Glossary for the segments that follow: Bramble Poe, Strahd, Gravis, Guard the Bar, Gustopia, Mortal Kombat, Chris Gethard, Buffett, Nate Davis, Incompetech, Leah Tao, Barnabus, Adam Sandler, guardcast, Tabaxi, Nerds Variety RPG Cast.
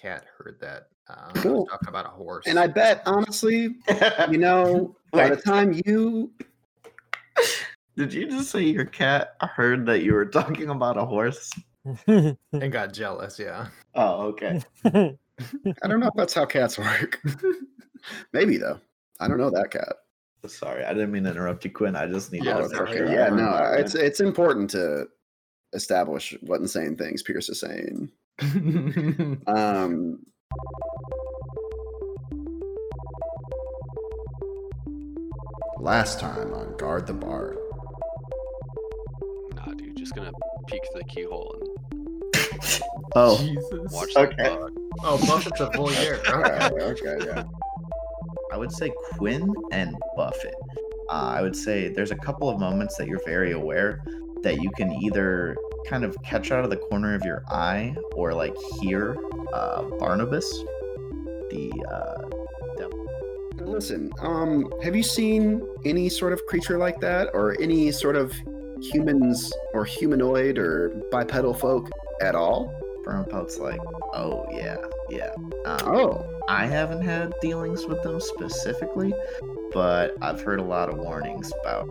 cat heard that. Cool. Talking about a horse. And I bet, honestly, by the time you... Did you just say your cat heard that you were talking about a horse? And got jealous, yeah. Oh, okay. I don't know if that's how cats work. Maybe, though. I don't know that cat. Sorry, I didn't mean to interrupt you, Quinn. I just need to... Okay. Yeah, no, it's important to establish what insane things Pierce is saying. Last time on Guard the Bar. Nah, dude, just gonna peek the keyhole and Jesus. Watch that bug. Oh, Buffett's a voyeur. Okay, yeah. I would say Quinn and Buffett. I would say there's a couple of moments that you're very aware that you can either kind of catch out of the corner of your eye or like hear Barnabus, the devil. Listen, have you seen any sort of creature like that or any sort of humans or humanoid or bipedal folk at all? Brumpout's like, oh, yeah. I haven't had dealings with them specifically, but I've heard a lot of warnings about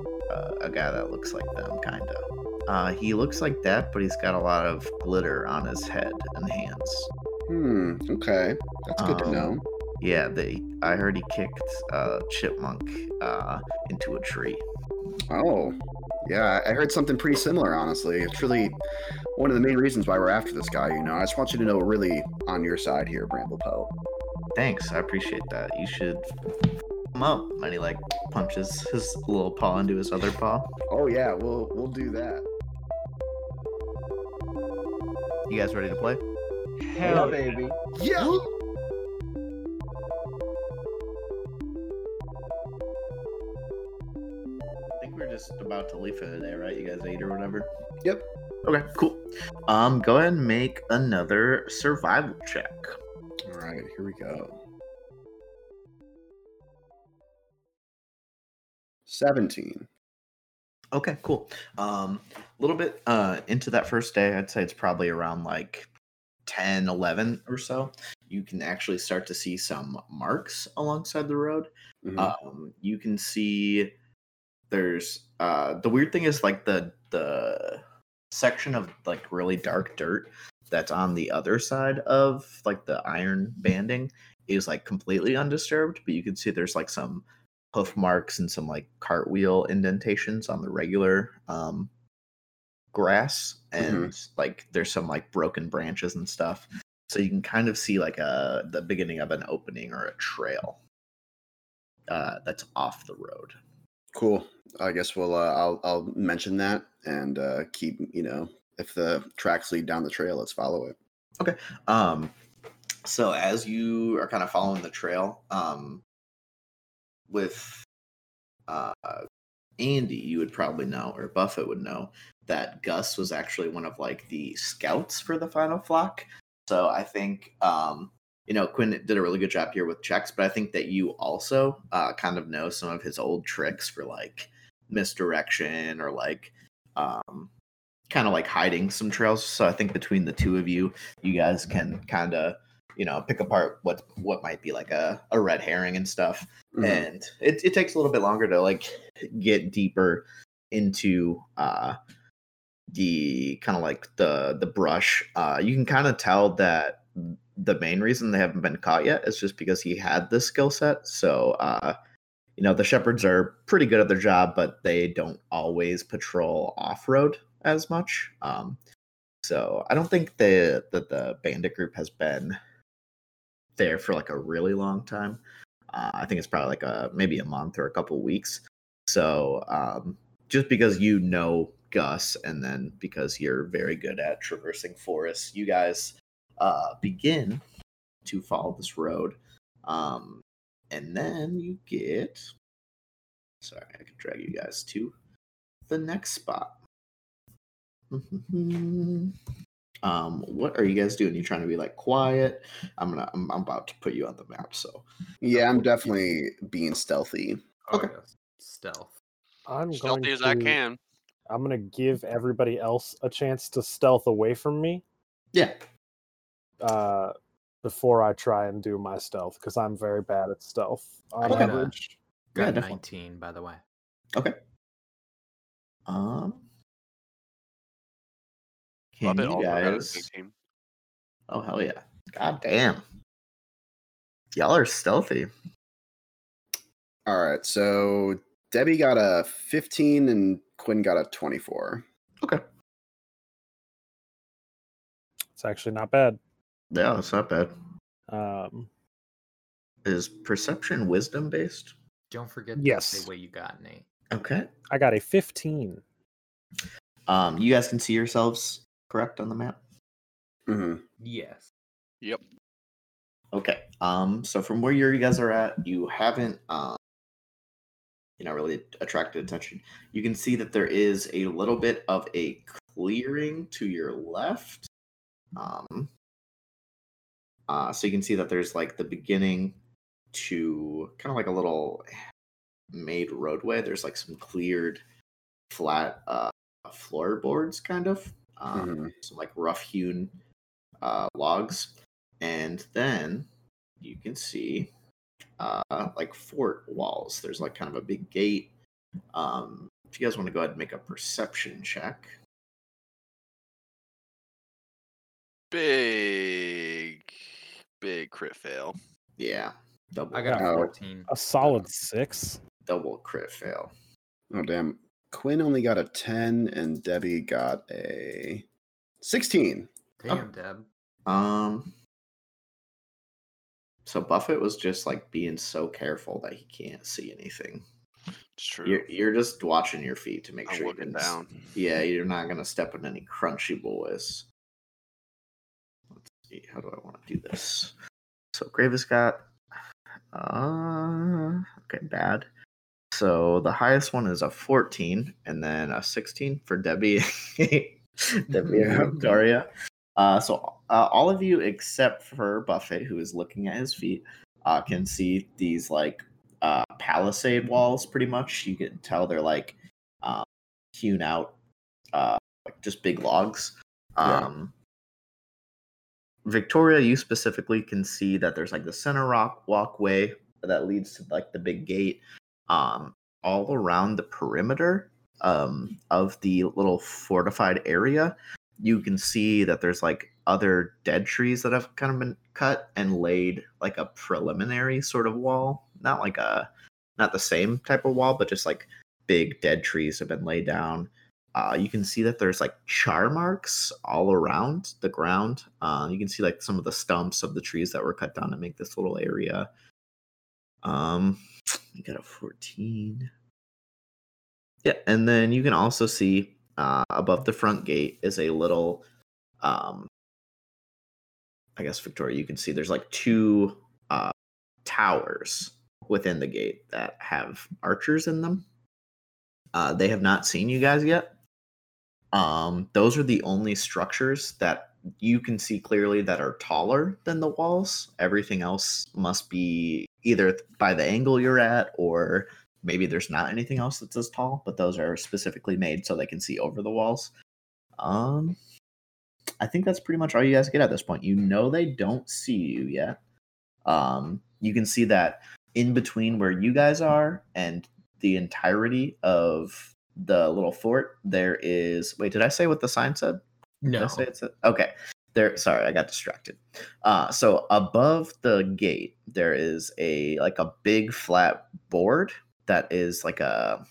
a guy that looks like them, kind of. He looks like that, but he's got a lot of glitter on his head and hands. Okay. That's good to know. Yeah, I heard he kicked Chipmunk into a tree. Oh, yeah. I heard something pretty similar, honestly. It's really one of the main reasons why we're after this guy, I just want you to know we're really on your side here, Bramble Poe. Thanks. I appreciate that. You should... up and he punches his little paw into his other paw. Oh yeah, we'll do that. You guys ready to play? Hell yeah, baby. Yeah. I think we're just about to leave for the day, right? You guys ate or whatever? Yep. Okay, cool. Go ahead and make another survival check. Alright, here we go. 17. Okay, cool. A little bit into that first day, I'd say it's probably around 10, 11 or so. You can actually start to see some marks alongside the road. Mm-hmm. You can see there's the weird thing is the section of really dark dirt that's on the other side of the iron banding is completely undisturbed, but you can see there's some hoof marks and some cartwheel indentations on the regular grass, and there's some broken branches and stuff, so you can kind of see the beginning of an opening or a trail that's off the road. Cool. I guess we'll I'll mention that and keep if the tracks lead down the trail, let's follow it. Okay. So as you are kind of following the trail, with Andy, you would probably know, or Buffett would know, that Gus was actually one of the scouts for the final flock. So I think Quinn did a really good job here with checks, but I think that you also kind of know some of his old tricks for misdirection or kind of hiding some trails. So I think between the two of you guys can kind of pick apart what might be a red herring and stuff. Mm-hmm. And it takes a little bit longer to get deeper into the kind of the brush. You can kind of tell that the main reason they haven't been caught yet is just because he had this skill set. So, the shepherds are pretty good at their job, but they don't always patrol off-road as much. So I don't think that the bandit group has been there for a really long time. I think it's probably maybe a month or a couple weeks. So just because you know Gus, and then because you're very good at traversing forests, you guys begin to follow this road, and then you get. Sorry, I can drag you guys to the next spot. What are you guys doing? You trying to be quiet? I'm about to put you on the map, so yeah, I'm definitely being stealthy. Okay. Oh, yeah. Stealth. I'm stealthy as I can. I'm gonna give everybody else a chance to stealth away from me. Yeah. before I try and do my stealth, because I'm very bad at stealth on average. Got 19, by the way. Okay. Can you guys... Oh, hell yeah. God damn. Y'all are stealthy. All right, so Debbie got a 15 and Quinn got a 24. Okay. It's actually not bad. Yeah, it's not bad. Is perception wisdom based? Don't forget the way you got, Nate. Okay. I got a 15. You guys can see yourselves correct on the map? Mm-hmm. Yes. Yep. Okay. So from where you guys are at, you haven't really attracted attention. You can see that there is a little bit of a clearing to your left. So you can see that there's like the beginning to kind of like a little made roadway. There's like some cleared flat floorboards kind of. Some like rough hewn logs. And then you can see like fort walls. There's like kind of a big gate. If you guys want to go ahead and make a perception check. Big crit fail. Yeah. I got a 14. A solid 6. Double crit fail. Oh, damn. Quinn only got a 10 and Debbie got a 16. Damn, Deb. So Buffett was just like being so careful that he can't see anything. It's true. You're just watching your feet to make sure you're down. Yeah, you're not going to step on any crunchy boys. Let's see. How do I want to do this? So Gravis got bad. So the highest one is a 14 and then a 16 for Debbie. Debbie and Daria. So all of you except for Buffett, who is looking at his feet, can see these like palisade walls. Pretty much, you can tell they're like hewn out, like just big logs. Yeah. Victoria, you specifically can see that there's like the center rock walkway that leads to like the big gate. All around the perimeter of the little fortified area. You can see that there's like other dead trees that have kind of been cut and laid like a preliminary sort of wall. Not the same type of wall, but just like big dead trees have been laid down. You can see that there's like char marks all around the ground. You can see like some of the stumps of the trees that were cut down to make this little area. You got a 14. Yeah, and then you can also see above the front gate is a little, I guess, Victoria, you can see there's like two towers within the gate that have archers in them. They have not seen you guys yet. Those are the only structures that you can see clearly that are taller than the walls. Everything else must be either by the angle you're at, or maybe there's not anything else that's as tall, but those are specifically made so they can see over the walls. I think that's pretty much all you guys get at this point. You know they don't see you yet. You can see that in between where you guys are and the entirety of the little fort, there is... Wait, did I say what the sign said? No. Did I say it said? Okay. Sorry, I got distracted. So above the gate, there is a big flat board that is like a,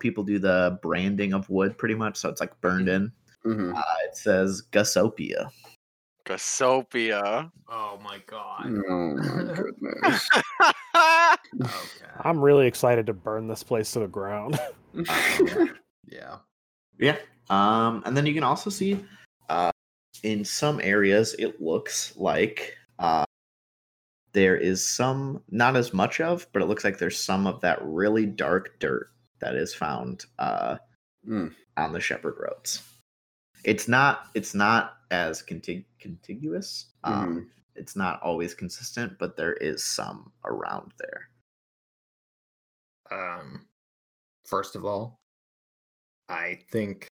people do the branding of wood pretty much. So it's like burned in. Mm-hmm. It says Gustopia. Gustopia. Oh my god. Oh my goodness. Okay. I'm really excited to burn this place to the ground. Yeah. And then you can also see. In some areas, it looks like there is some, not as much of, but it looks like there's some of that really dark dirt that is found on the Shepherd Roads. It's not as contiguous. It's not always consistent, but there is some around there. First of all, I think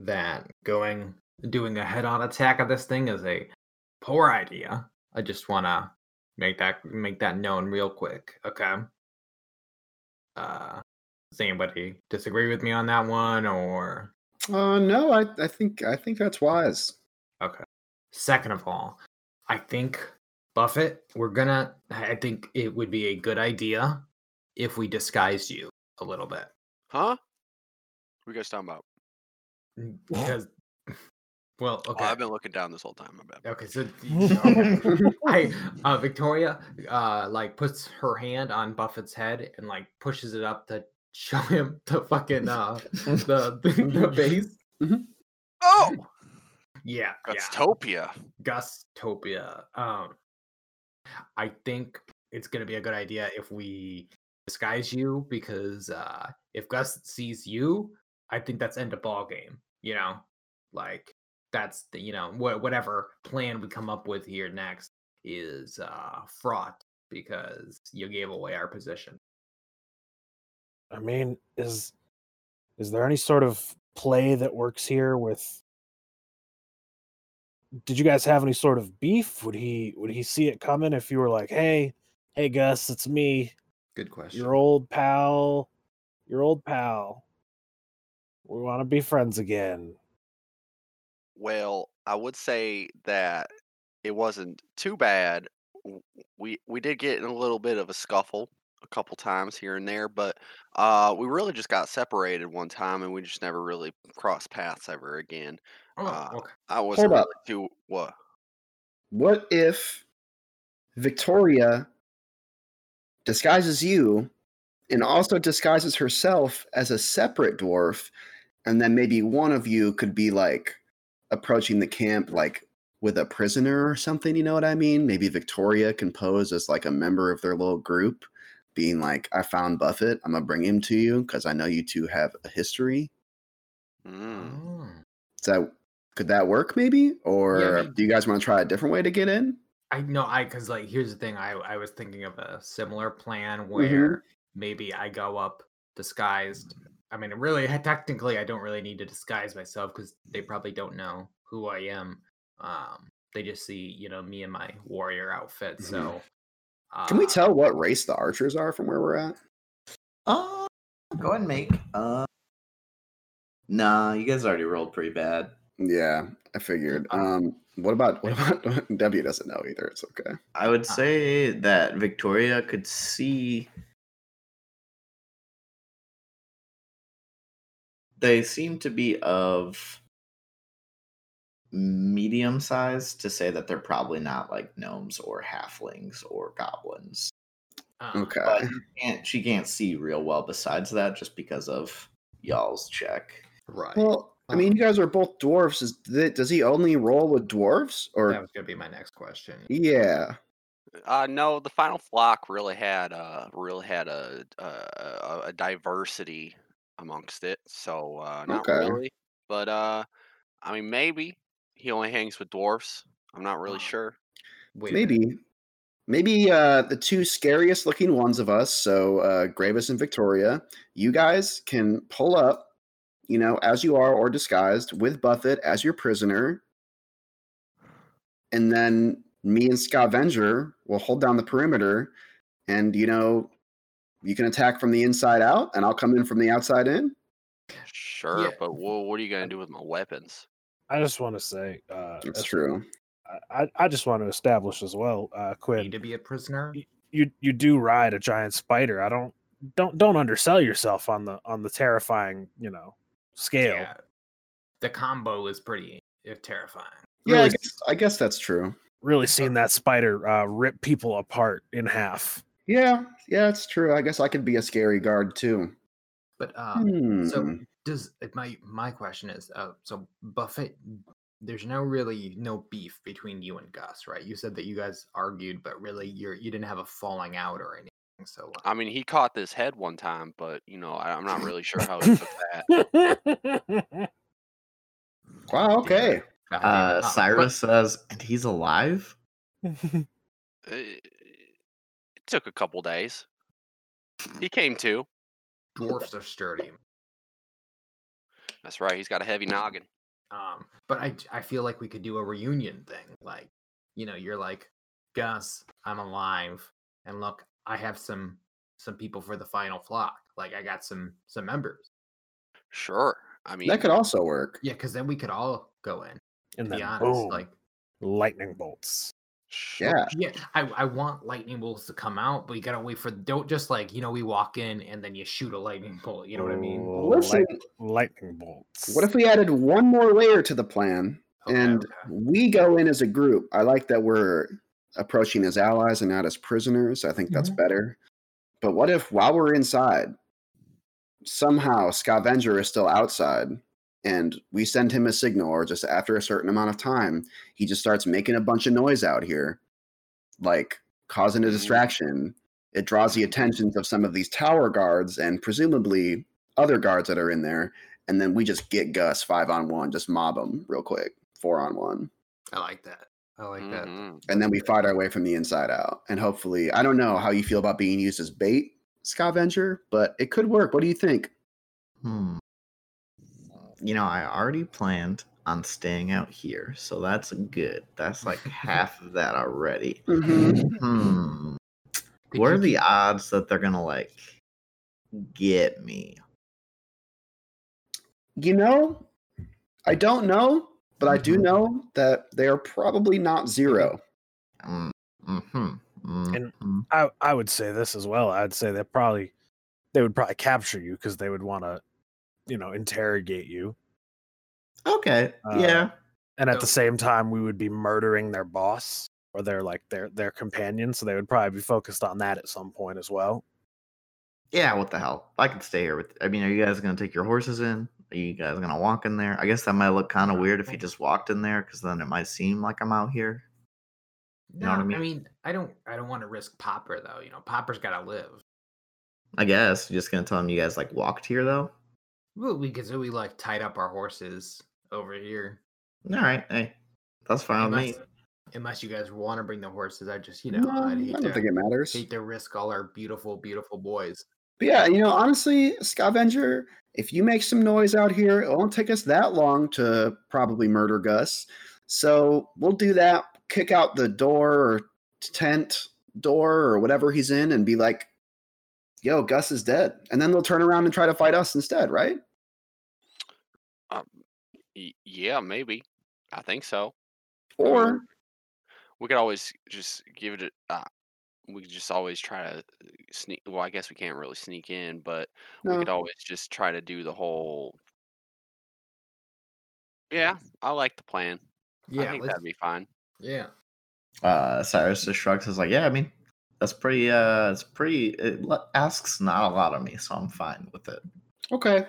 that doing a head-on attack of this thing is a poor idea. I just want to make that known real quick. Okay. Does anybody disagree with me on that one, or? No, I think that's wise. Okay. Second of all, I think Buffett, I think it would be a good idea if we disguised you a little bit. Huh? What are you guys talking about? Because, well, okay. Oh, I've been looking down this whole time. My bad. Okay, so Victoria, like, puts her hand on Buffett's head and like pushes it up to show him the fucking the base. Mm-hmm. Oh. Yeah. Gustopia. Yeah. Gustopia. I think it's gonna be a good idea if we disguise you, because if Gus sees you, I think that's end of ball game. You know, like that's the, you know, whatever plan we come up with here next is fraught because you gave away our position. I mean, is there any sort of play that works here with? Did you guys have any sort of beef? Would he see it coming if you were like, hey Gus, it's me. Good question. Your old pal. We want to be friends again. Well, I would say that it wasn't too bad. We did get in a little bit of a scuffle a couple times here and there, but we really just got separated one time, and we just never really crossed paths ever again. Oh, okay. I wasn't really too... What? What if Victoria disguises you and also disguises herself as a separate dwarf, and then maybe one of you could be like approaching the camp like with a prisoner or something, you know what I mean? Maybe Victoria can pose as like a member of their little group, being like, I found Buffett, I'm gonna bring him to you because I know you two have a history. Mm. Could that work maybe? Or yeah, do you guys want to try a different way to get in? Because like, here's the thing. I was thinking of a similar plan where maybe I go up disguised. I mean, really, technically, I don't really need to disguise myself because they probably don't know who I am. They just see, you know, me in my warrior outfit. Mm-hmm. So, can we tell what race the archers are from where we're at? Go ahead and make. Nah, you guys already rolled pretty bad. Yeah, I figured. What about Debbie doesn't know either, it's okay. I would say that Victoria could see they seem to be of medium size, to say that they're probably not like gnomes or halflings or goblins. Okay. But she can't see real well besides that just because of y'all's check. Right. Well, I mean, you guys are both dwarves. Does he only roll with dwarves? Or that was going to be my next question. Yeah. No, the final flock really had a diversity amongst it. So not really. But I mean, maybe he only hangs with dwarves. I'm not really sure. Maybe the two scariest looking ones of us, so Gravis and Victoria, you guys can pull up, you know, as you are or disguised, with Buffett as your prisoner. And then me and Scavenger will hold down the perimeter. And, you know, you can attack from the inside out, and I'll come in from the outside in. Sure, yeah. But what are you going to do with my weapons? I just want to say... that's true. I just want to establish as well, Quinn. You need to be a prisoner? You do ride a giant spider. I don't undersell yourself on the terrifying, you know, scale. Yeah. The combo is pretty terrifying. Yeah, really, I guess that's true. Really seeing that spider rip people apart in half. Yeah, it's true. I guess I could be a scary guard too. But so does my question is so Buffett, there's no beef between you and Gus, right? You said that you guys argued, but really you didn't have a falling out or anything. So I mean, he caught this head one time, but you know, I'm not really sure how he took that. Wow. Okay. Cyrus says, and he's alive. It took a couple days. He came to. Dwarfs are sturdy. That's right. He's got a heavy noggin. But I feel like we could do a reunion thing, like you know, you're like, Gus, I'm alive. And look, I have some people for the final flock. Like, I got some members. Sure. I mean, that could also work. Yeah, because then we could all go in. And then, boom, like, lightning bolts. Yeah. Yeah. I want lightning bolts to come out, but you gotta wait for, don't just like, you know, we walk in and then you shoot a lightning bolt. You know what I mean? Listen, lightning bolts. What if we added one more layer to the plan and we go in as a group? I like that we're approaching as allies and not as prisoners. I think that's better. But what if while we're inside, somehow Scavenger is still outside? And we send him a signal, or just after a certain amount of time, he just starts making a bunch of noise out here, like causing a distraction. It draws the attentions of some of these tower guards and presumably other guards that are in there. And then we just get Gus 5-on-1, just mob him real quick, 4-on-1. I like that. I like that. And then we fight our way from the inside out. And hopefully, I don't know how you feel about being used as bait, Scavenger, but it could work. What do you think? You know, I already planned on staying out here, so that's good. That's like half of that already. What are the odds that they're going to, like, get me? You know, I don't know, but I do know that they are probably not zero. And I would say this as well. I'd say that they would probably capture you because they would want to, you know, interrogate you. Okay. Yeah. And at the same time, we would be murdering their boss or their companion. So they would probably be focused on that at some point as well. Yeah. What the hell? I could stay here. Are you guys going to take your horses in? Are you guys going to walk in there? I guess that might look kind of weird if you just walked in there, because then it might seem like I'm out here. No, you know what I mean? I don't want to risk Popper though. You know, Popper's got to live. I guess you're just going to tell him you guys like walked here though. Well, because we like tied up our horses over here. All right, hey, that's fine with me. Unless you guys want to bring the horses, I just, you know, I don't think it matters. Hate to risk all our beautiful, beautiful boys. But yeah, you know, honestly, Scavenger, if you make some noise out here, it won't take us that long to probably murder Gus. So we'll do that. Kick out the door or tent door or whatever he's in, and be like, yo, Gus is dead. And then they'll turn around and try to fight us instead, right? Yeah, maybe. I think so. Or we could always just give it a... we could just always try to sneak... Well, I guess we can't really sneak in, but we could always just try to do the whole... Yeah, I like the plan. Yeah, I think that'd be fine. Yeah. Cyrus just shrugs. Is like, yeah, I mean... That's pretty, it asks not a lot of me, so I'm fine with it. Okay.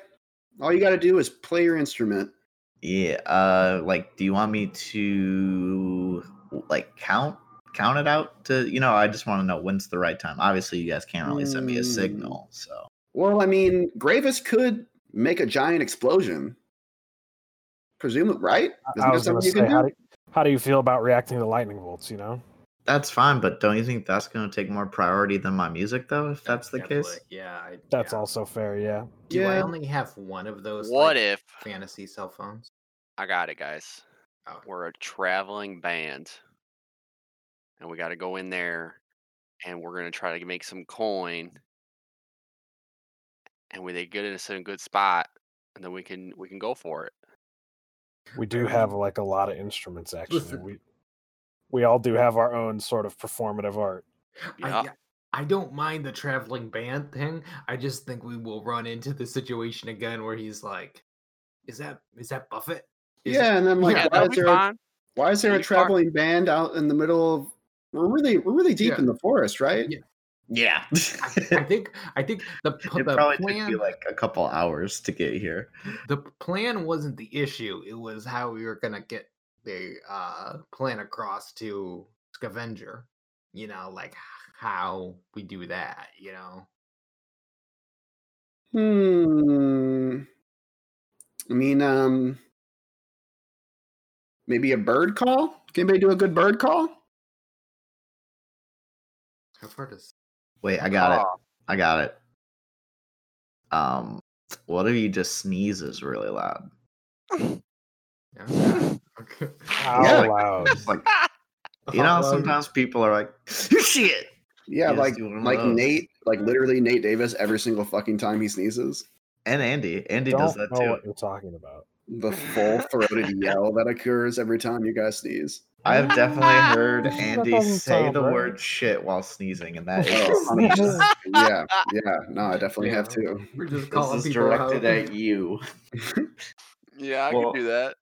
All you got to do is play your instrument. Yeah. Like, do you want me to, like, count it out to, you know, I just want to know when's the right time. Obviously, you guys can't really send me a signal, so. Well, I mean, Gravis could make a giant explosion. Presumably, right? Isn't that something you can do? How do you feel about reacting to lightning bolts, you know? That's fine, but don't you think that's going to take more priority than my music, though, if that's the case? Yeah. That's also fair, yeah. I only have one of those if fantasy cell phones? I got it, guys. Oh. We're a traveling band, and we got to go in there, and we're going to try to make some coin, and when they get in a good spot, and then we can go for it. We do have, like, a lot of instruments, actually. We all do have our own sort of performative art. Yeah. I don't mind the traveling band thing. I just think we will run into the situation again where he's like, is that Buffett? And I'm like, why is there a traveling band out in the middle of, we're really deep in the forest, right? Yeah. I think the probably plan, took you like a couple hours to get here. The plan wasn't the issue. It was how we were going to get they plan across to Scavenger, you know, like how we do that, you know. I mean, maybe a bird call? Can anybody do a good bird call? Wait, I got it. What if he just sneezes really loud? How loud? Like, You know, sometimes people are like, shit. Yeah, like Nate, like literally Nate Davis every single fucking time he sneezes. And Andy does that too. I don't know what you're talking about. The full-throated yell that occurs every time you guys sneeze. I've definitely heard Andy say the word shit while sneezing, and that is sneezes. Yeah. No, I definitely have too. We're just calling this is directed at you. Yeah, I can do that.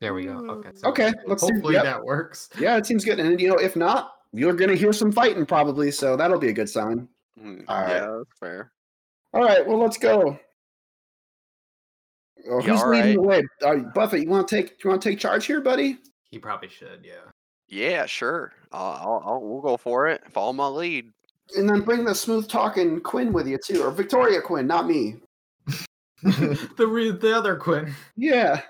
There we go. Okay. So let's hopefully that works. Yeah, it seems good. And if not, you're gonna hear some fighting probably, so that'll be a good sign. All right. Yeah, that's fair. All right, well, let's go. Oh, who's leading the way? Buffett, you want to take charge here, buddy? He probably should, yeah. Yeah, sure. We'll go for it. Follow my lead. And then bring the smooth talking Quinn with you too, or Victoria Quinn, not me. the other Quinn. Yeah.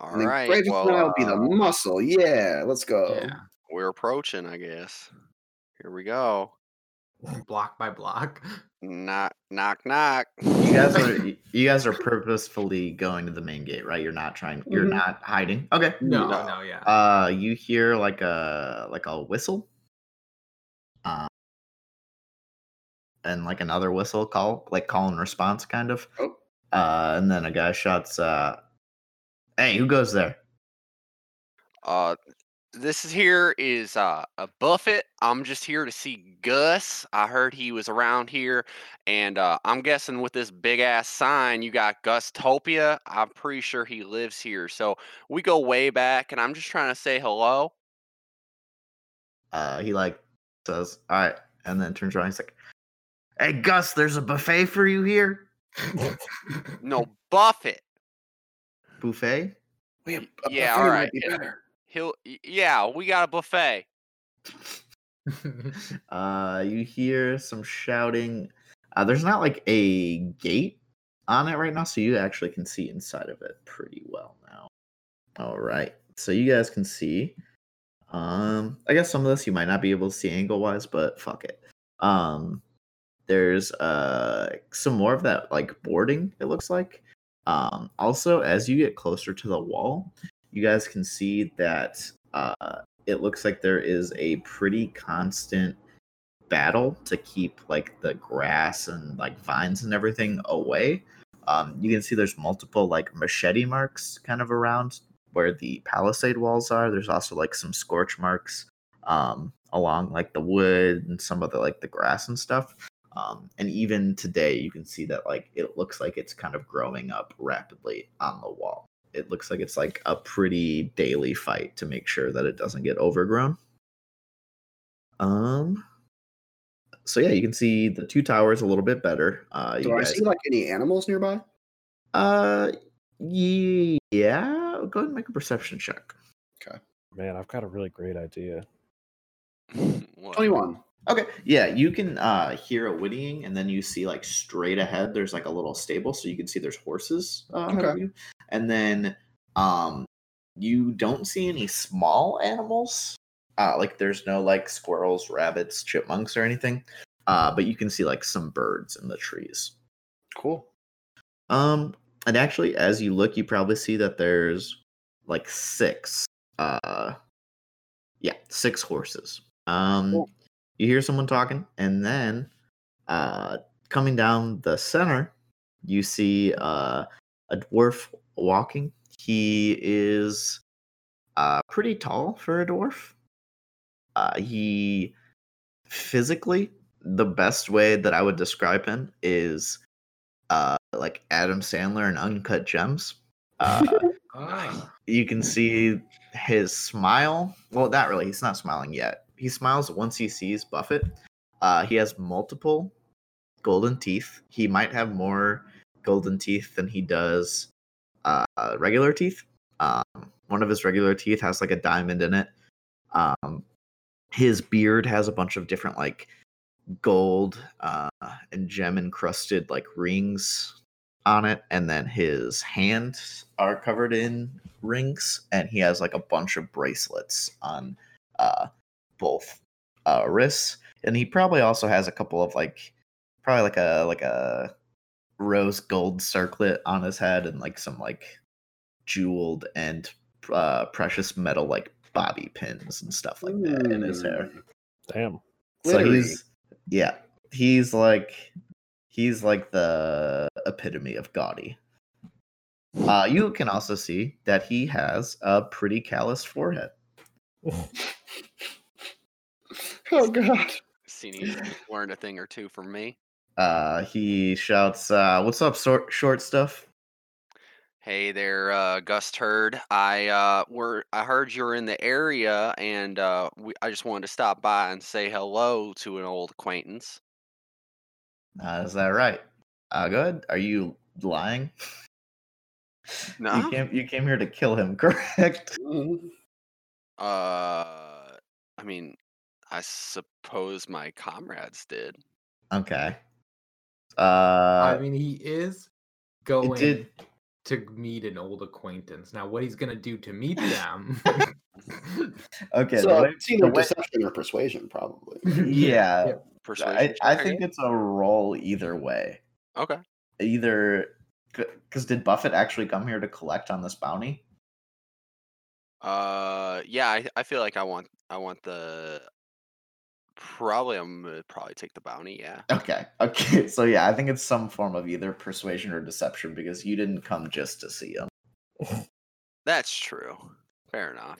All right. Bravest that'll be the muscle. Yeah, let's go. Yeah. We're approaching, I guess. Here we go. Block by block. Knock, knock, knock. You guys are purposefully going to the main gate, right? You're not trying. You're not hiding. Okay. No. Yeah. You hear like a whistle, and like another whistle call, like call and response kind of. Oh. And then a guy shouts, "Hey, who goes there?" This is a Buffett. I'm just here to see Gus. I heard he was around here, and I'm guessing with this big-ass sign, you got Gustopia. I'm pretty sure he lives here. So we go way back, and I'm just trying to say hello. He, says, all right, and then turns around. He's like, hey, Gus, there's a buffet for you here? No, Buffett. Buffet? Yeah, all right. We got a buffet. You hear some shouting. There's not a gate on it right now, so you actually can see inside of it pretty well now. All right, so you guys can see. I guess some of this you might not be able to see angle-wise, but fuck it. There's some more of that boarding. It looks like. Also, as you get closer to the wall. You guys can see that it looks like there is a pretty constant battle to keep the grass and vines and everything away. You can see there's multiple machete marks kind of around where the palisade walls are. There's also some scorch marks along the wood and some of the the grass and stuff. And even today, you can see that it looks like it's kind of growing up rapidly on the wall. It looks like it's a pretty daily fight to make sure that it doesn't get overgrown. So yeah, you can see the two towers a little bit better. Do I see any animals nearby? Yeah. Go ahead and make a perception check. Okay. Man, I've got a really great idea. 21. Okay. Yeah, you can hear a whinnying, and then you see straight ahead. There's a little stable, so you can see there's horses. Okay. And then you don't see any small animals. There's no squirrels, rabbits, chipmunks, or anything. But you can see some birds in the trees. Cool. And actually, as you look, you probably see that there's six. Six horses. Cool. You hear someone talking, and then coming down the center, you see a dwarf walking. He is pretty tall for a dwarf. He physically, the best way that I would describe him is Adam Sandler in Uncut Gems. You can see his smile. Well, not really. He's not smiling yet. He smiles once he sees Buffett. He has multiple golden teeth. He might have more golden teeth than he does regular teeth. One of his regular teeth has a diamond in it. His beard has a bunch of different gold and gem encrusted rings on it. And then his hands are covered in rings. And he has a bunch of bracelets on both wrists, and he probably also has a couple of a rose gold circlet on his head, and some jeweled and precious metal like bobby pins and stuff like that in his hair. Damn. So he's like the epitome of gaudy. You can also see that he has a pretty calloused forehead. Oh God! Senior learned a thing or two from me. He shouts, "What's up, short stuff?" Hey there, Gust Hurd. I heard you were in the area, and I just wanted to stop by and say hello to an old acquaintance. Is that right? Go ahead. Are you lying? No. You came here to kill him, correct? I mean, I suppose my comrades did. Okay. I mean, he is going to meet an old acquaintance. Now, what he's gonna do to meet them? Okay, so it's either deception or persuasion, probably. Yeah, persuasion. I think it's a roll either way. Okay. Either, because did Buffett actually come here to collect on this bounty? Yeah, I feel like I want the. Probably, I'm going to probably take the bounty, yeah. Okay. So, yeah, I think it's some form of either persuasion or deception because you didn't come just to see him. That's true. Fair enough.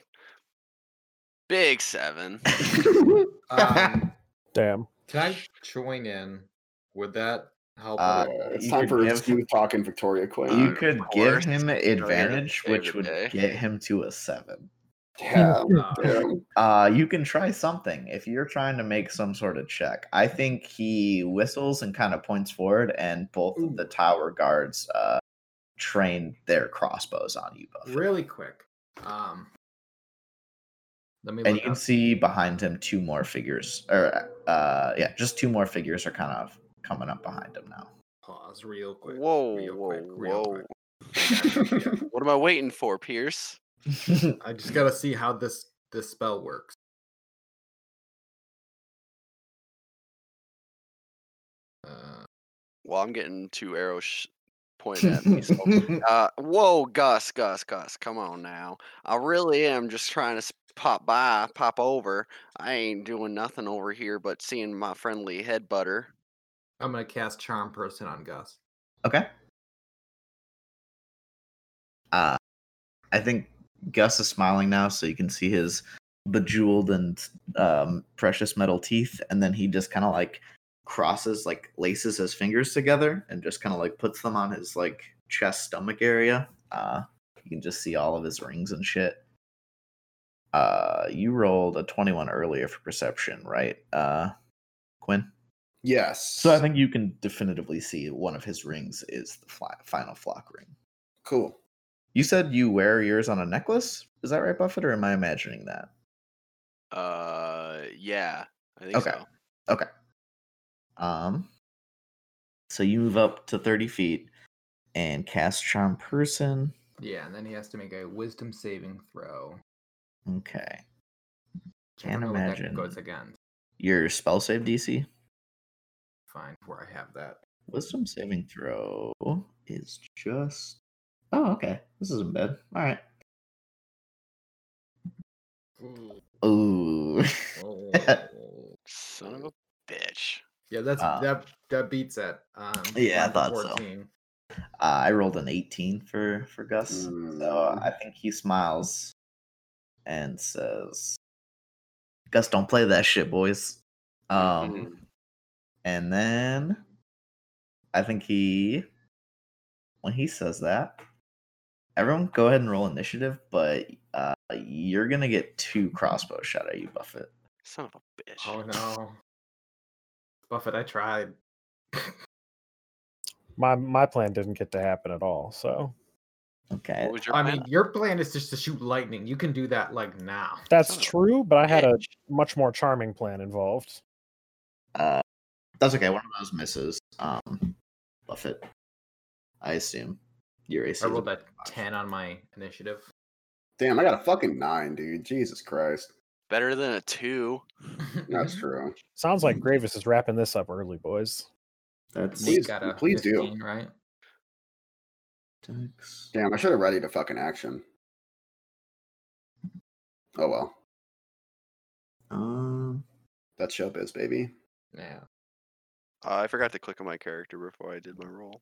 Big 7. Damn. Can I join in? Would that help? It's time for smooth talk and Victoria Quinn. You could give him advantage, which would get him to a 7. Yeah. You can try something if you're trying to make some sort of check. I think he whistles and kind of points forward, and both of the tower guards train their crossbows on you both. Really quick. You can see behind him two more figures, or just two more figures are kind of coming up behind him now. Pause real quick. Whoa! What am I waiting for, Pierce? I just gotta see how this spell works. Well, I'm getting two arrows pointed at me. So, whoa, Gus, come on now. I really am just trying to pop over. I ain't doing nothing over here but seeing my friendly head butter. I'm gonna cast Charm Person on Gus. Okay. I think Gus is smiling now, so you can see his bejeweled and precious metal teeth, and then he just kind of like crosses, like laces his fingers together, and just kind of like puts them on his like chest, stomach area. You can just see all of his rings and shit. You rolled a 21 earlier for perception, right, Quinn? Yes. So I think you can definitively see one of his rings is the final flock ring. Cool. You said you wear yours on a necklace? Is that right, Buffett, or am I imagining that? Yeah. I think so. Okay. So you move up to 30 feet and cast Charm Person. Yeah, and then he has to make a wisdom saving throw. Okay. Can't imagine. That goes again. Your spell save DC? Fine, where I have that. Wisdom saving throw is just... Oh, okay. This isn't bad. All right. Ooh. Son of a bitch. Yeah, that's that beats it. Yeah, I thought 14. So. I rolled an 18 for Gus. So I think he smiles and says, Gus, don't play that shit, boys. And then I think when he says that, everyone, go ahead and roll initiative, but you're going to get two crossbows shot at you, Buffett. Son of a bitch. Oh, no. Buffett, I tried. My plan didn't get to happen at all, so. Okay. Your plan is just to shoot lightning. You can do that, like, now. That's true, but I had a much more charming plan involved. That's okay. One of those misses. Buffett, I assume. I rolled that 10 on my initiative. Damn, I got a fucking 9, dude. Jesus Christ. Better than a 2. That's true. Sounds like Gravis is wrapping this up early, boys. Please 15, do. Right? Damn, I should have readied a fucking action. Oh well. That's showbiz, baby. Yeah. I forgot to click on my character before I did my roll.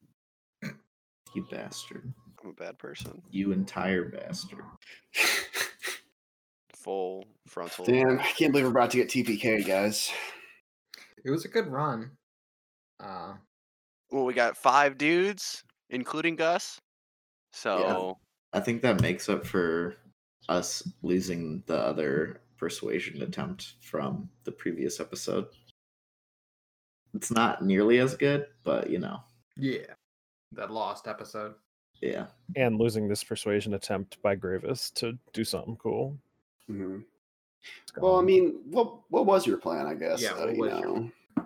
You bastard. I'm a bad person. You entire bastard. Full frontal. Damn, I can't believe we're about to get TPK, guys. It was a good run. Well, we got 5 dudes, including Gus. So yeah. I think that makes up for us losing the other persuasion attempt from the previous episode. It's not nearly as good, but you know. Yeah. That lost episode. Yeah. And losing this persuasion attempt by Gravis to do something cool. Mm-hmm. Well, I mean, what was your plan, I guess? Yeah, the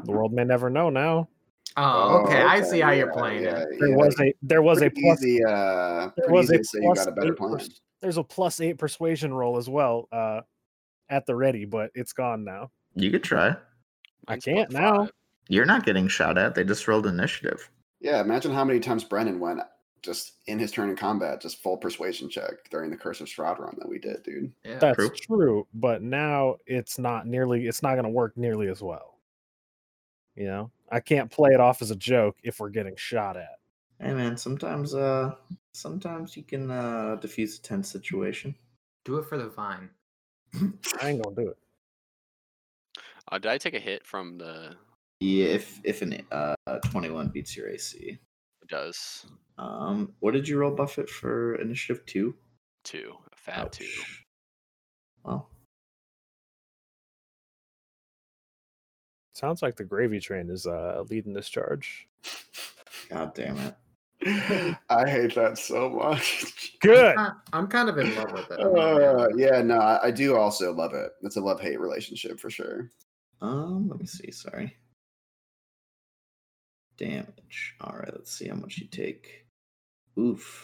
world may never know now. Oh, okay. I see how you're playing it. There's a +8 persuasion roll as well at the ready, but it's gone now. You could try. I can't now. You're not getting shot at. They just rolled initiative. Yeah, imagine how many times Brennan went just in his turn in combat, just full persuasion check during the Curse of Strahd run that we did, dude. Yeah, that's true, but now it's not going to work nearly as well. You know, I can't play it off as a joke if we're getting shot at. Hey man, sometimes you can defuse a tense situation. Do it for the vine. I ain't gonna do it. Did I take a hit from the? Yeah, if an 21 beats your AC, it does. What did you roll, Buffett, for initiative? 2. 2, a fat Ouch. 2. Well, sounds like the gravy train is leading this charge. God damn it! I hate that so much. Good. I'm kind of in love with it. I do also love it. It's a love-hate relationship for sure. Let me see. Sorry. Damage. All right, let's see how much you take. Oof.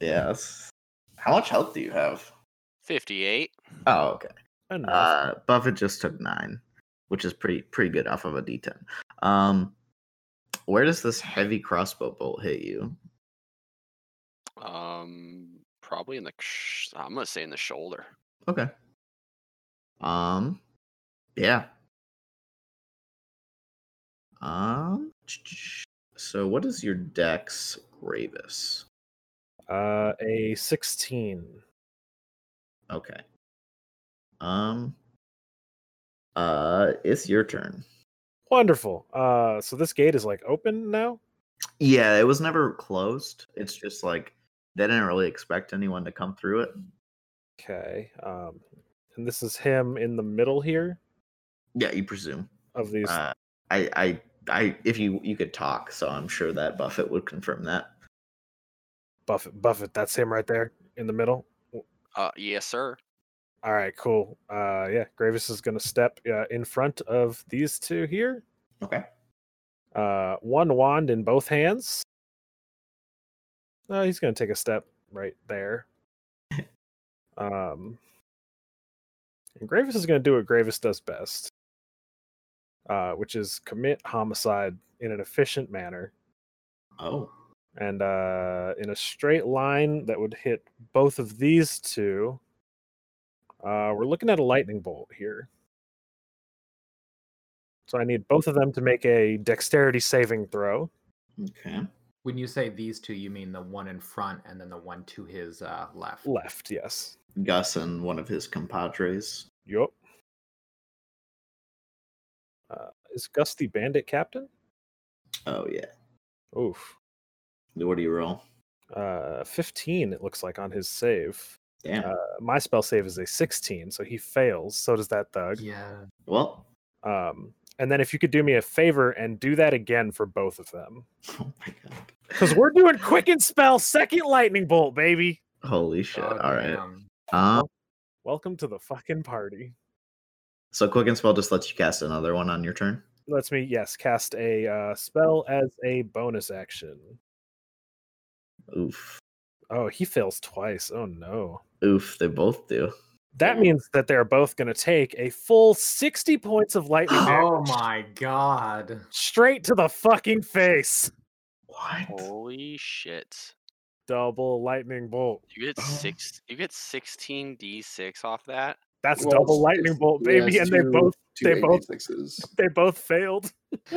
Yes. How much health do you have? 58. Oh, okay. Enough. Buffett just took 9, which is pretty good off of a D10. Where does this heavy crossbow bolt hit you? Probably in the. I'm gonna say in the shoulder. Okay. Yeah. So what is your dex, Gravis? A 16. Okay. It's your turn. Wonderful. So this gate is like open now? Yeah, it was never closed. It's just like they didn't really expect anyone to come through it. Okay. And this is him in the middle here? Yeah, you presume. Of these if you could talk, so I'm sure that Buffett would confirm that. Buffett, that's him right there in the middle? Yes, sir. All right, cool. Gravis is going to step in front of these two here. Okay. One wand in both hands. He's going to take a step right there. And Gravis is going to do what Gravis does best. Which is commit homicide in an efficient manner. Oh. And in a straight line that would hit both of these two, we're looking at a lightning bolt here. So I need both of them to make a dexterity saving throw. Okay. When you say these two, you mean the one in front and then the one to his left? Left, yes. Gus and one of his compadres. Yup. Is Gus the bandit captain? Oh, yeah. Oof. What do you roll? 15, it looks like, on his save. Damn. My spell save is a 16, so he fails. So does that thug. Yeah. Well. And then if you could do me a favor and do that again for both of them. Oh, my God. Because we're doing Quicken Spell, second lightning bolt, baby. Holy shit. Oh, all right. Welcome to the fucking party. So Quicken Spell just lets you cast another one on your turn? Lets me, yes, cast a spell as a bonus action. Oof. Oh, he fails twice. Oh, no. Oof, they both do. That means that they're both going to take a full 60 points of lightning damage. Oh, my God. Straight to the fucking face. What? Holy shit. Double lightning bolt. You get 16 d6 off that. That's double lightning bolt, baby, and they both failed.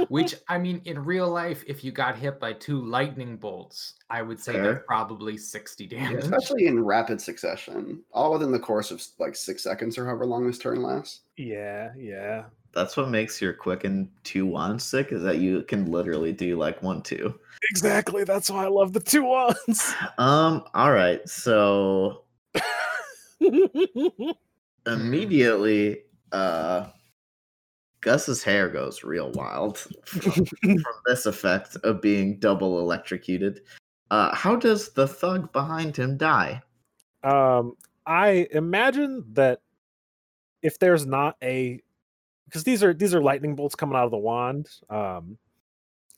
Which, I mean, in real life, if you got hit by two lightning bolts, I would say that's probably 60 damage. Yeah, especially in rapid succession, all within the course of like 6 seconds or however long this turn lasts. Yeah, yeah. That's what makes your Quicken 2-1 sick, is that you can literally do like 1-2. Exactly, that's why I love the 2-1s. All right, so immediately, Gus's hair goes real wild from this effect of being double electrocuted. How does the thug behind him die? I imagine that if there's not a, because these are lightning bolts coming out of the wand,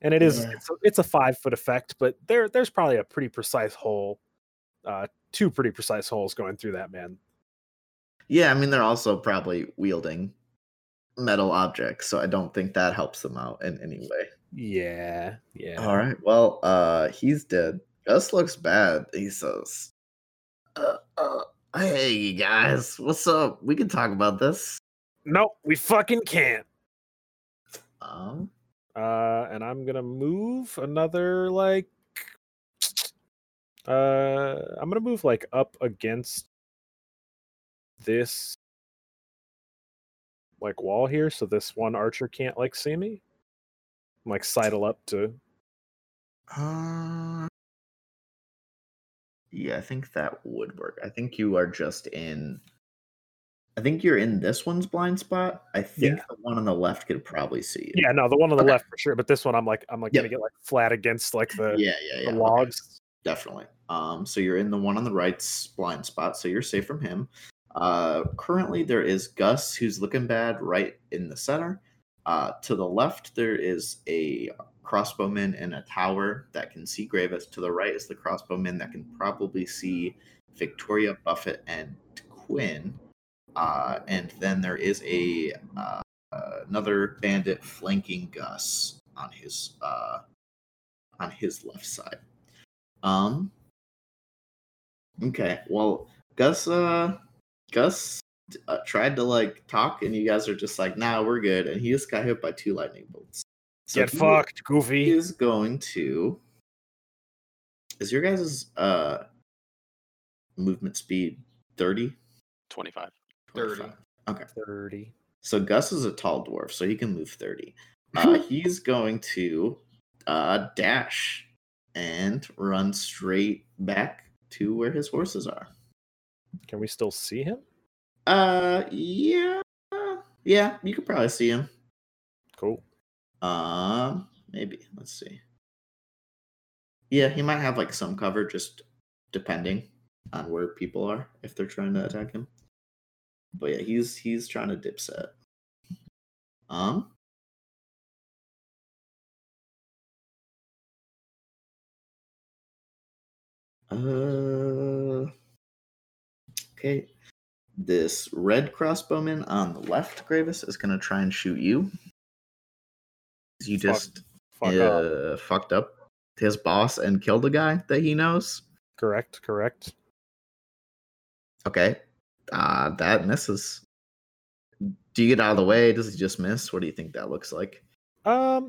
and it is it's a 5-foot effect, but there's probably a pretty precise hole, two pretty precise holes going through that man. Yeah, I mean, they're also probably wielding metal objects, so I don't think that helps them out in any way. Yeah, yeah. All right, well, he's dead. Gus looks bad. He says, hey, you guys, what's up? We can talk about this. Nope, we fucking can't. And I'm going to move another, like, I'm going to move, like, up against this like wall here, so this one archer can't like see me. I'm, like, sidle up to yeah, I think that would work. I think you are just in, I think you're in this one's blind spot. I think the one on the left could probably see you. Yeah, no, the one on the left for sure, but this one I'm gonna get like flat against like the the logs. Okay. Definitely. So you're in the one on the right's blind spot, so you're safe from him. Currently there is Gus, who's looking bad, right in the center. To the left there is a crossbowman and a tower that can see Gravis. To the right is the crossbowman that can probably see Victoria, Buffett, and Quinn. And then there is a another bandit flanking Gus on his left side. Okay, well, Gus tried to, like, talk, and you guys are just like, nah, we're good, and he just got hit by two lightning bolts. So get fucked, Goofy. He is going to... Is your guys' movement speed 30? 25. 30. Okay. 30. So Gus is a tall dwarf, so he can move 30. He's going to dash and run straight back to where his horses are. Can we still see him? Yeah, you could probably see him. Cool. Maybe. Let's see. Yeah, he might have like some cover, just depending on where people are if they're trying to attack him. But yeah, he's trying to dipset. Okay. This red crossbowman on the left, Gravis, is going to try and shoot you. You just fucked up his boss and killed a guy that he knows. Correct. Okay. That misses. Do you get out of the way? Does he just miss? What do you think that looks like? I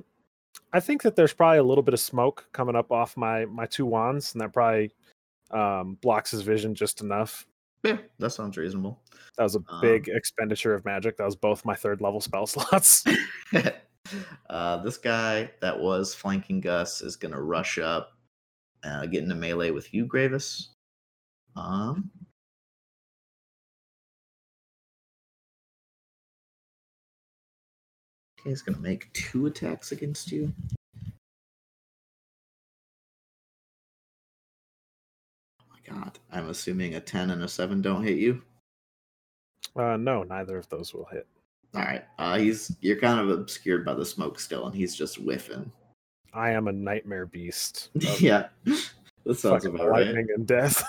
think that there's probably a little bit of smoke coming up off my two wands, and that probably blocks his vision just enough. Yeah, that sounds reasonable. That was a big expenditure of magic. That was both my third level spell slots. This guy that was flanking Gus is going to rush up, get into melee with you, Gravis. He's going to make two attacks against you. God, I'm assuming a 10 and a 7 don't hit you? No, neither of those will hit. All right. You're kind of obscured by the smoke still, and he's just whiffing. I am a nightmare beast. Yeah. That sounds about right. Lightning and death.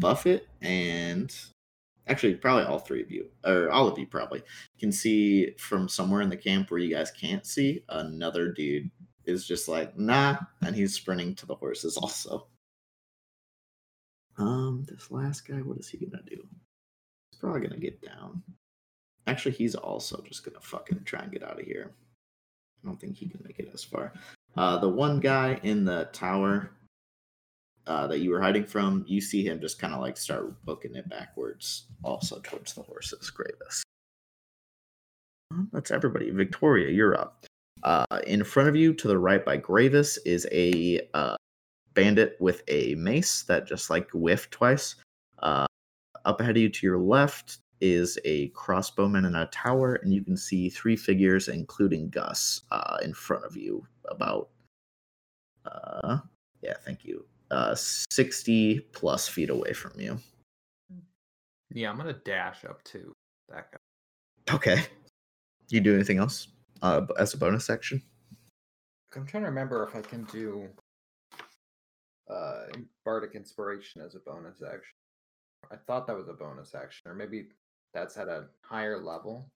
Buffett and... Actually, probably all three of you, or all of you probably, can see from somewhere in the camp where you guys can't see another dude is just like, nah, and he's sprinting to the horses also. This last guy, what is he gonna do? He's probably gonna get down. Actually, he's also just gonna fucking try and get out of here. I don't think he can make it as far. The one guy in the tower that you were hiding from, you see him just kind of like start booking it backwards, also towards the horses. Gravis. That's everybody. Victoria, you're up. In front of you, to the right by Gravis, is a bandit with a mace that just like whiffed twice. Up ahead of you to your left is a crossbowman in a tower, and you can see three figures, including Gus, in front of you. About, yeah, thank you. 60 plus feet away from you. Yeah, I'm gonna dash up to that guy. Okay. You do anything else as a bonus action? I'm trying to remember if I can do Bardic Inspiration as a bonus action. I thought that was a bonus action, or maybe that's at a higher level.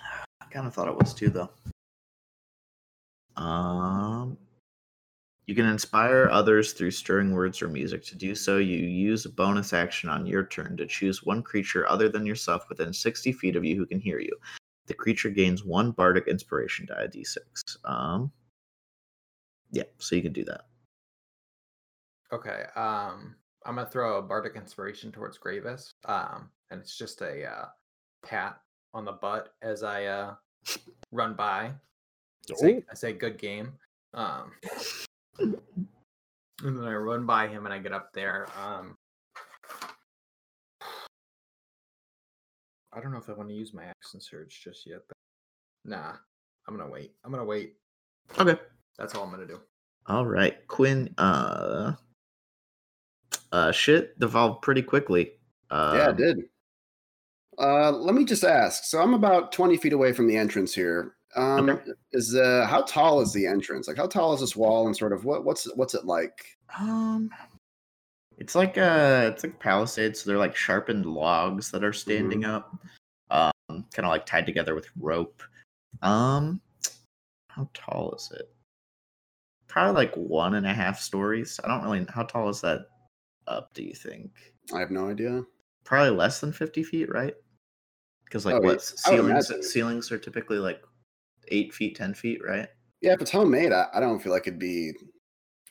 I kind of thought it was too, though. You can inspire others through stirring words or music. To do so, you use a bonus action on your turn to choose one creature other than yourself within 60 feet of you who can hear you. The creature gains one Bardic Inspiration die, D6. Yeah, so you can do that. Okay, I'm going to throw a Bardic Inspiration towards Gravis, and it's just a pat on the butt as I run by. I say good game. And then I run by him and I get up there. I don't know if I want to use my action surge just yet. But nah, I'm going to wait. Okay. That's all I'm going to do. All right. Quinn, shit devolved pretty quickly. Yeah, it did. Let me just ask. So I'm about 20 feet away from the entrance here. Okay. Is how tall is the entrance? Like, how tall is this wall, and sort of what's it like? It's like palisades. So they're like sharpened logs that are standing up, kind of like tied together with rope. How tall is it? Probably like 1.5 stories. I don't really. How tall is that up? Do you think? I have no idea. Probably less than 50 feet, right? Because like ceilings are typically like 8 feet, 10 feet, right? Yeah, if it's homemade, I don't feel like it'd be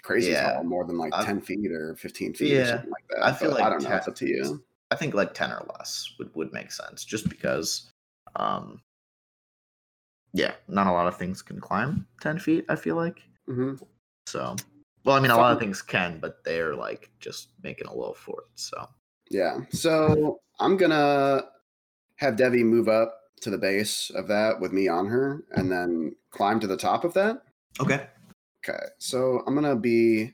crazy tall, more than like 10 feet or 15 feet or something like that. I feel like I don't know. It's up to you. I think like 10 or less would make sense, just because, not a lot of things can climb 10 feet. I feel like. Mm-hmm. So, well, I mean, a lot of things can, but they're like just making a little fort. So yeah. So I'm gonna have Devi move up to the base of that with me on her, and then climb to the top of that. Okay. So I'm gonna be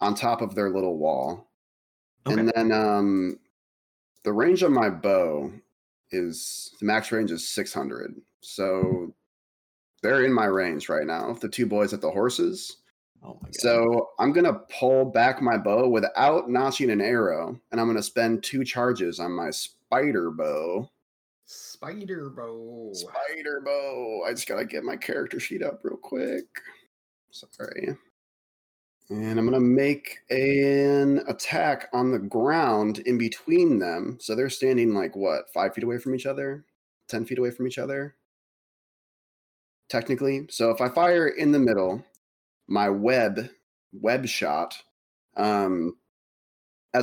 on top of their little wall, and then the range of my bow is the max range is 600. So they're in my range right now. The two boys at the horses. Oh my God. So I'm gonna pull back my bow without notching an arrow, and I'm gonna spend 2 charges on my spider bow. Spider bow. I just gotta get my character sheet up real quick. Sorry. And I'm gonna make an attack on the ground in between them. So they're standing like what, 5 feet away from each other? 10 feet away from each other? Technically. So if I fire in the middle, my web shot, as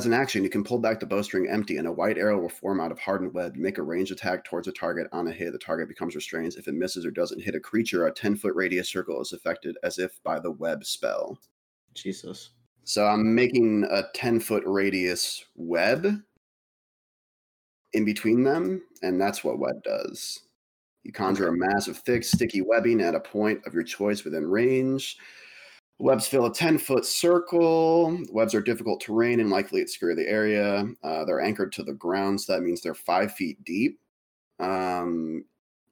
an action, you can pull back the bowstring empty, and a white arrow will form out of hardened web. You make a ranged attack towards a target on a hit. The target becomes restrained. If it misses or doesn't hit a creature, a 10-foot radius circle is affected as if by the web spell. Jesus. So I'm making a 10-foot radius web in between them, and that's what web does. You conjure a mass of thick, sticky webbing at a point of your choice within range. Webs fill a 10-foot circle. Webs are difficult terrain and likely to obscure the area. They're anchored to the ground, so that means they're 5 feet deep.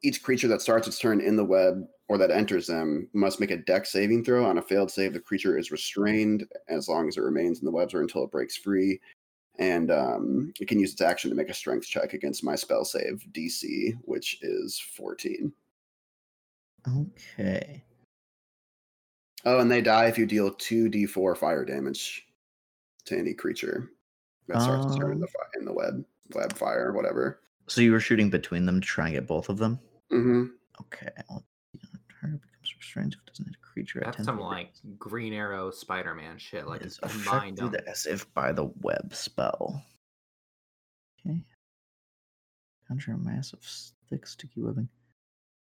Each creature that starts its turn in the web or that enters them must make a dex saving throw. On a failed save, the creature is restrained as long as it remains in the webs or until it breaks free. And it can use its action to make a strength check against my spell save DC, which is 14. Okay. Oh, and they die if you deal 2d4 fire damage to any creature that starts to turn in the web fire, whatever. So you were shooting between them to try and get both of them? Mm-hmm. Okay. Well, target becomes restrained if it doesn't hit a creature. That's some like Green Arrow Spider-Man shit. Like it's combined them as if by the web spell. Okay. Conjure a mass of thick, sticky webbing.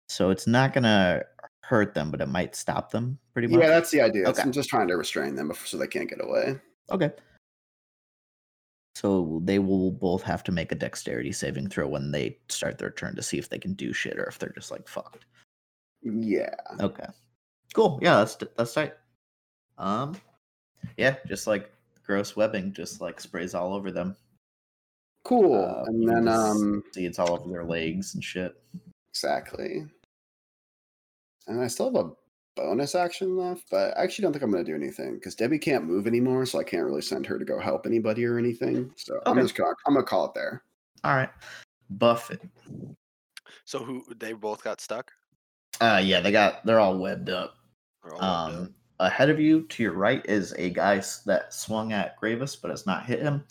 So it's not gonna hurt them, but it might stop them pretty much. Yeah, that's the idea. Okay. I'm just trying to restrain them so they can't get away. Okay. So they will both have to make a dexterity saving throw when they start their turn to see if they can do shit or if they're just like fucked. Yeah. Okay. Cool. Yeah, that's tight. Yeah, just like gross webbing just like sprays all over them. Cool. And then see it's all over their legs and shit. Exactly. And I still have a bonus action left, but I actually don't think I'm going to do anything because Debbie can't move anymore, so I can't really send her to go help anybody or anything. So okay. I'm going to call it there. All right. Buff it. So they both got stuck? Yeah, they're all webbed up. Ahead of you, to your right, is a guy that swung at Gravis, but has not hit him.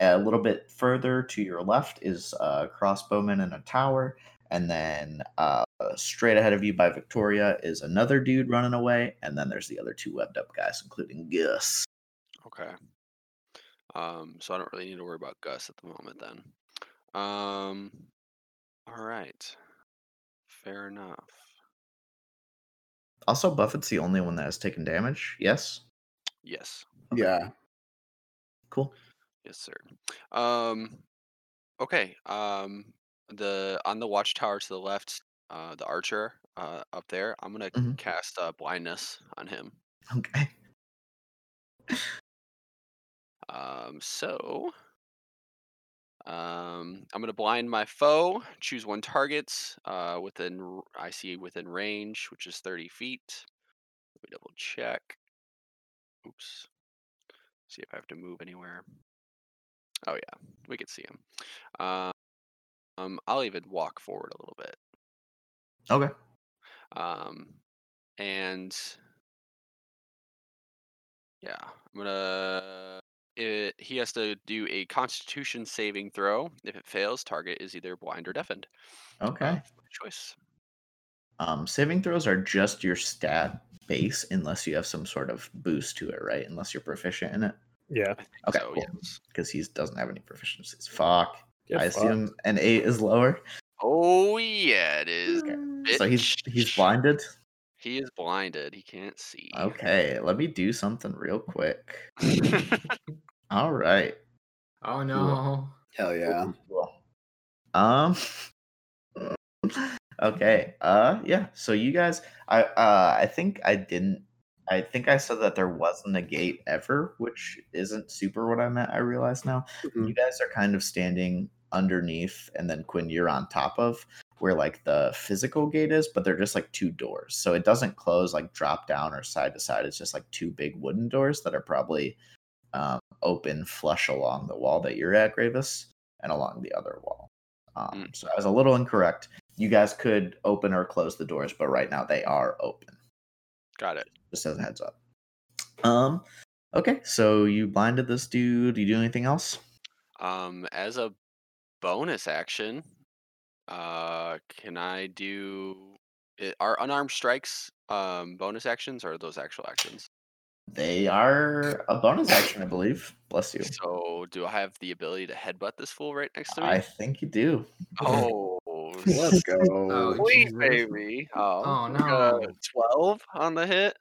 A little bit further to your left is a crossbowman in a tower. And then straight ahead of you by Victoria is another dude running away. And then there's the other two webbed up guys, including Gus. Okay. So I don't really need to worry about Gus at the moment then. All right. Fair enough. Also, Buffett's the only one that has taken damage. Yes? Yes. Okay. Yeah. Cool. Yes, sir. Okay. On the watchtower to the left, the archer up there, I'm going to cast blindness on him. Okay. I'm going to blind my foe, choose one target within range, which is 30 feet. Let me double check. Oops. See if I have to move anywhere. Oh, yeah. We could see him. I'll even walk forward a little bit. Okay. And yeah, I'm gonna. He has to do a Constitution saving throw. If it fails, target is either blind or deafened. Okay. Choice. Saving throws are just your stat base, unless you have some sort of boost to it, right? Unless you're proficient in it. Yeah. Okay. So, cool. Because he doesn't have any proficiencies. Fuck. Get I fucked. Assume an 8 is lower. Oh yeah, it is. Okay. So he's blinded? He is blinded. He can't see. Okay, let me do something real quick. All right. Oh no. Cool. Hell yeah. Cool. Okay. Yeah. So you guys I think I said that there wasn't a gate ever, which isn't super what I meant, I realize now. Mm-hmm. You guys are kind of standing underneath, and then Quinn, you're on top of where like the physical gate is, but they're just like two doors. So it doesn't close like drop down or side to side. It's just like two big wooden doors that are probably open flush along the wall that you're at, Gravis, and along the other wall. So I was a little incorrect. You guys could open or close the doors, but right now they are open. Got it. Just as a heads up. Okay, so you blinded this dude. You do anything else? As a bonus action, can I do our unarmed strikes? Bonus actions, or are those actual actions? They are a bonus action, I believe. Bless you. So, do I have the ability to headbutt this fool right next to me? I think you do. Oh. Let's go. Oh, please, baby. Oh no. 12 on the hit.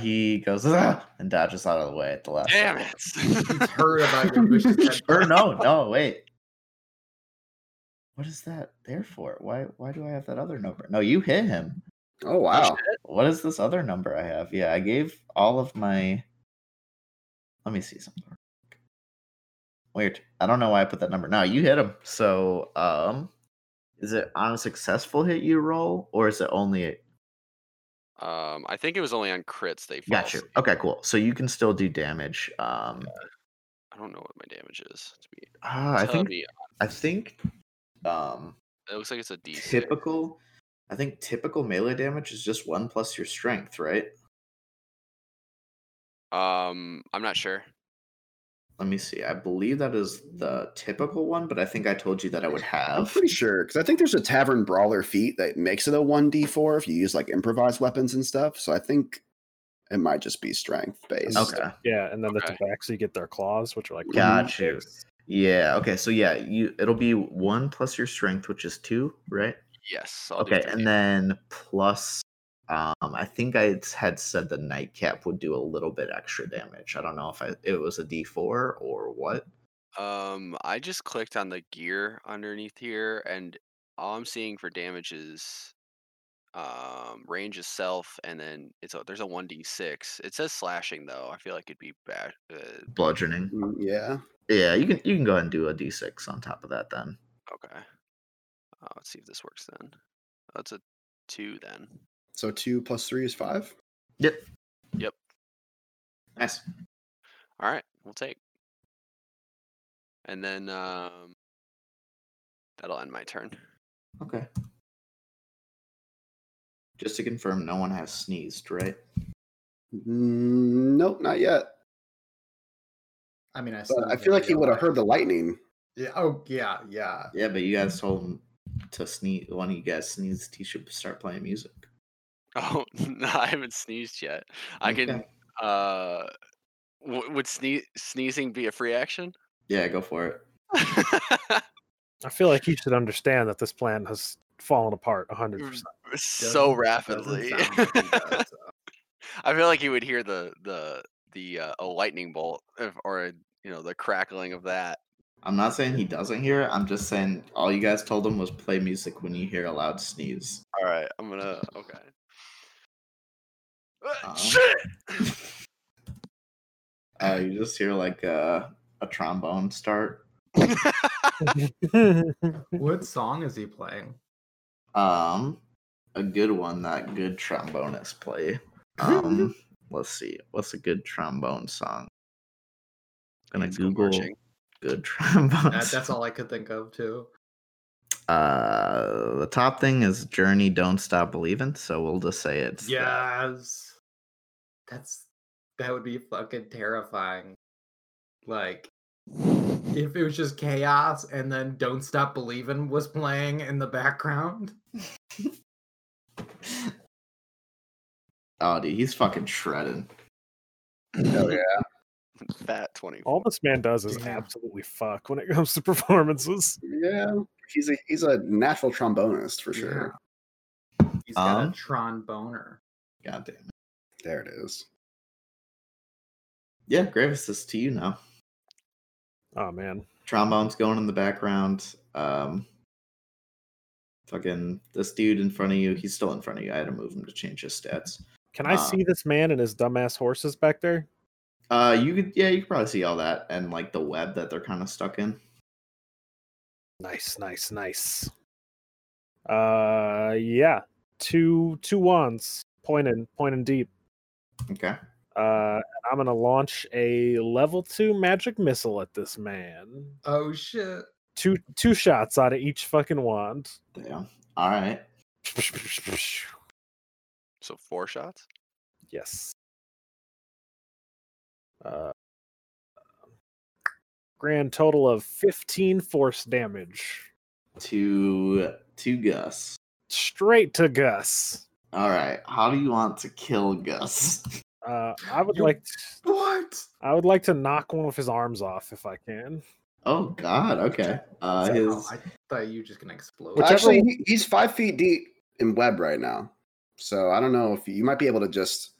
He goes and dodges out of the way at the last. Damn it. He's heard about your vicious head. Or no, wait. What is that there for? Why do I have that other number? No, you hit him. Oh wow. What is this other number I have? Yeah, I gave all of my. Let me see something. Weird. I don't know why I put that number. No, you hit him. So is it on a successful hit you roll, or is it only a... I think it was only on crits they fall. Gotcha. Okay, cool. So you can still do damage. I don't know what my damage is. I think it looks like it's a D6. Typical melee damage is just 1 plus your strength, right? I'm not sure. Let me see. I believe that is the typical one, but I think I told you that I would have. I'm pretty sure, because I think there's a Tavern Brawler feat that makes it a 1d4 if you use like improvised weapons and stuff. So I think it might just be strength based. Okay. Yeah, and then the Tabaxi get their claws, which are like... Gotcha. Yeah, okay. So yeah, it'll be 1 plus your strength, which is 2, right? Yes. Okay, and then plus... I think I had said the nightcap would do a little bit extra damage. I don't know if it was a D4 or what. I just clicked on the gear underneath here, and all I'm seeing for damage is range is self, and then there's a 1d6. It says slashing though. I feel like it'd be bad. Bludgeoning. Yeah. Yeah, you can go ahead and do a d6 on top of that then. Okay. Let's see if this works then. That's a 2 then. So 2 plus 3 is 5. Yep. Nice. All right, we'll take. And then that'll end my turn. Okay. Just to confirm, no one has sneezed, right? Nope, not yet. I mean, I feel like he would have heard the lightning. Yeah. Oh, yeah. Yeah, but you guys told him to sneeze. One of you guys sneezed, he should start playing music. Oh, no, I haven't sneezed yet. I can. Would sneezing be a free action? Yeah, go for it. I feel like you should understand that this plan has fallen apart 100%. So rapidly. I feel like you would hear the lightning bolt or the crackling of that. I'm not saying he doesn't hear it. I'm just saying all you guys told him was play music when you hear a loud sneeze. All right, I'm gonna. Okay. Shit! You just hear like a trombone start. What song is he playing? A good one that good trombonists play. Let's see. What's a good trombone song? I'm gonna Google good trombone. That's all I could think of too. The top thing is Journey, Don't Stop Believin', so we'll just say it's yes. That would be fucking terrifying. Like, if it was just chaos and then Don't Stop Believin' was playing in the background. Oh, dude, he's fucking shredding. Oh, yeah. That 20. All this man does is absolutely fuck when it comes to performances. Yeah. He's a natural trombonist, for sure. Yeah. He's got a tromboner. God damn it. There it is. Yeah, Gravis, is to you now. Oh, man. Trombone's going in the background. Fucking this dude in front of you. He's still in front of you. I had to move him to change his stats. Can I see this man and his dumbass horses back there? You could probably see all that and like the web that they're kind of stuck in. Nice. Yeah. Two wands. Pointing deep. Okay. I'm going to launch a level 2 magic missile at this man. Oh, shit. Two shots out of each fucking wand. Damn. All right. So 4 shots? Yes. Grand total of 15 force damage. To Gus. Straight to Gus. All right. How do you want to kill Gus? I would like to knock one of his arms off if I can. Oh God. Okay. I thought you were just gonna explode. Which actually, he's 5 feet deep in web right now, so I don't know if you might be able to just,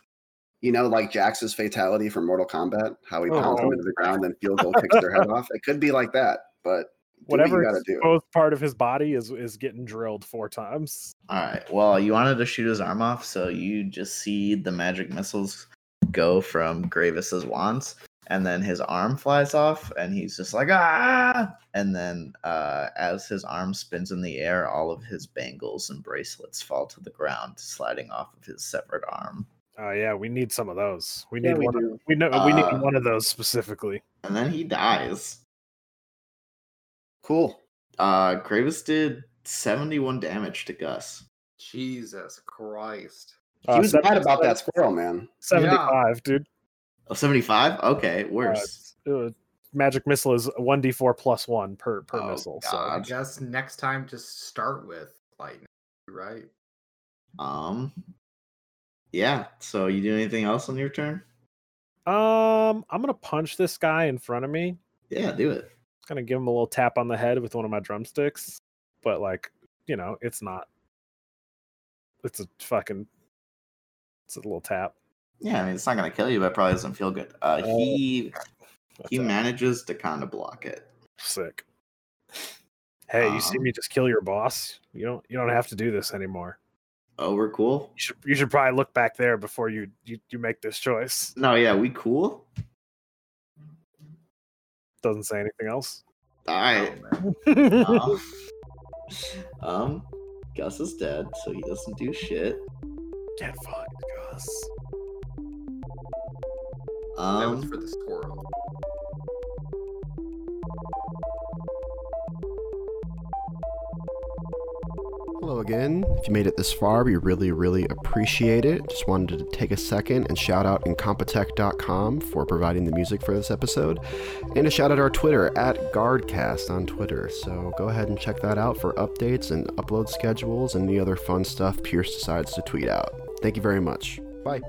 like Jax's fatality from Mortal Kombat, how he pounds him into the ground and field goal kicks their head off. It could be like that, but. Whatever both part of his body is getting drilled 4 times. All right. Well, you wanted to shoot his arm off, so you just see the magic missiles go from Gravis's wands, and then his arm flies off, and he's just like, ah! And then as his arm spins in the air, all of his bangles and bracelets fall to the ground, sliding off of his severed arm. Oh, yeah, we need some of those. We need one of those specifically. And then he dies. Cool. Gravis did 71 damage to Gus. Jesus Christ. He was mad about that squirrel, man. 75, dude. Oh, 75? Okay, worse. Magic missile is 1d4 plus 1 per missile. God. So I guess next time just start with lightning, right? Yeah, so you do anything else on your turn? I'm going to punch this guy in front of me. Yeah, do it. Going to give him a little tap on the head with one of my drumsticks. But, like, you know, it's not. It's a little tap. Yeah, I mean, it's not going to kill you, but it probably doesn't feel good. He manages to kind of block it. Sick. Hey, you see me just kill your boss? You don't have to do this anymore. Oh, we're cool? You should probably look back there before you make this choice. No, yeah, we cool? Doesn't say anything else. All right. Oh, Gus is dead, so he doesn't do shit. Get fucked, Gus. That was for the squirrel. Hello again. If you made it this far, we really, really appreciate it. Just wanted to take a second and shout out Incompetech.com for providing the music for this episode. And a shout out our Twitter, @guardcast on Twitter. So go ahead and check that out for updates and upload schedules and the other fun stuff Pierce decides to tweet out. Thank you very much. Bye.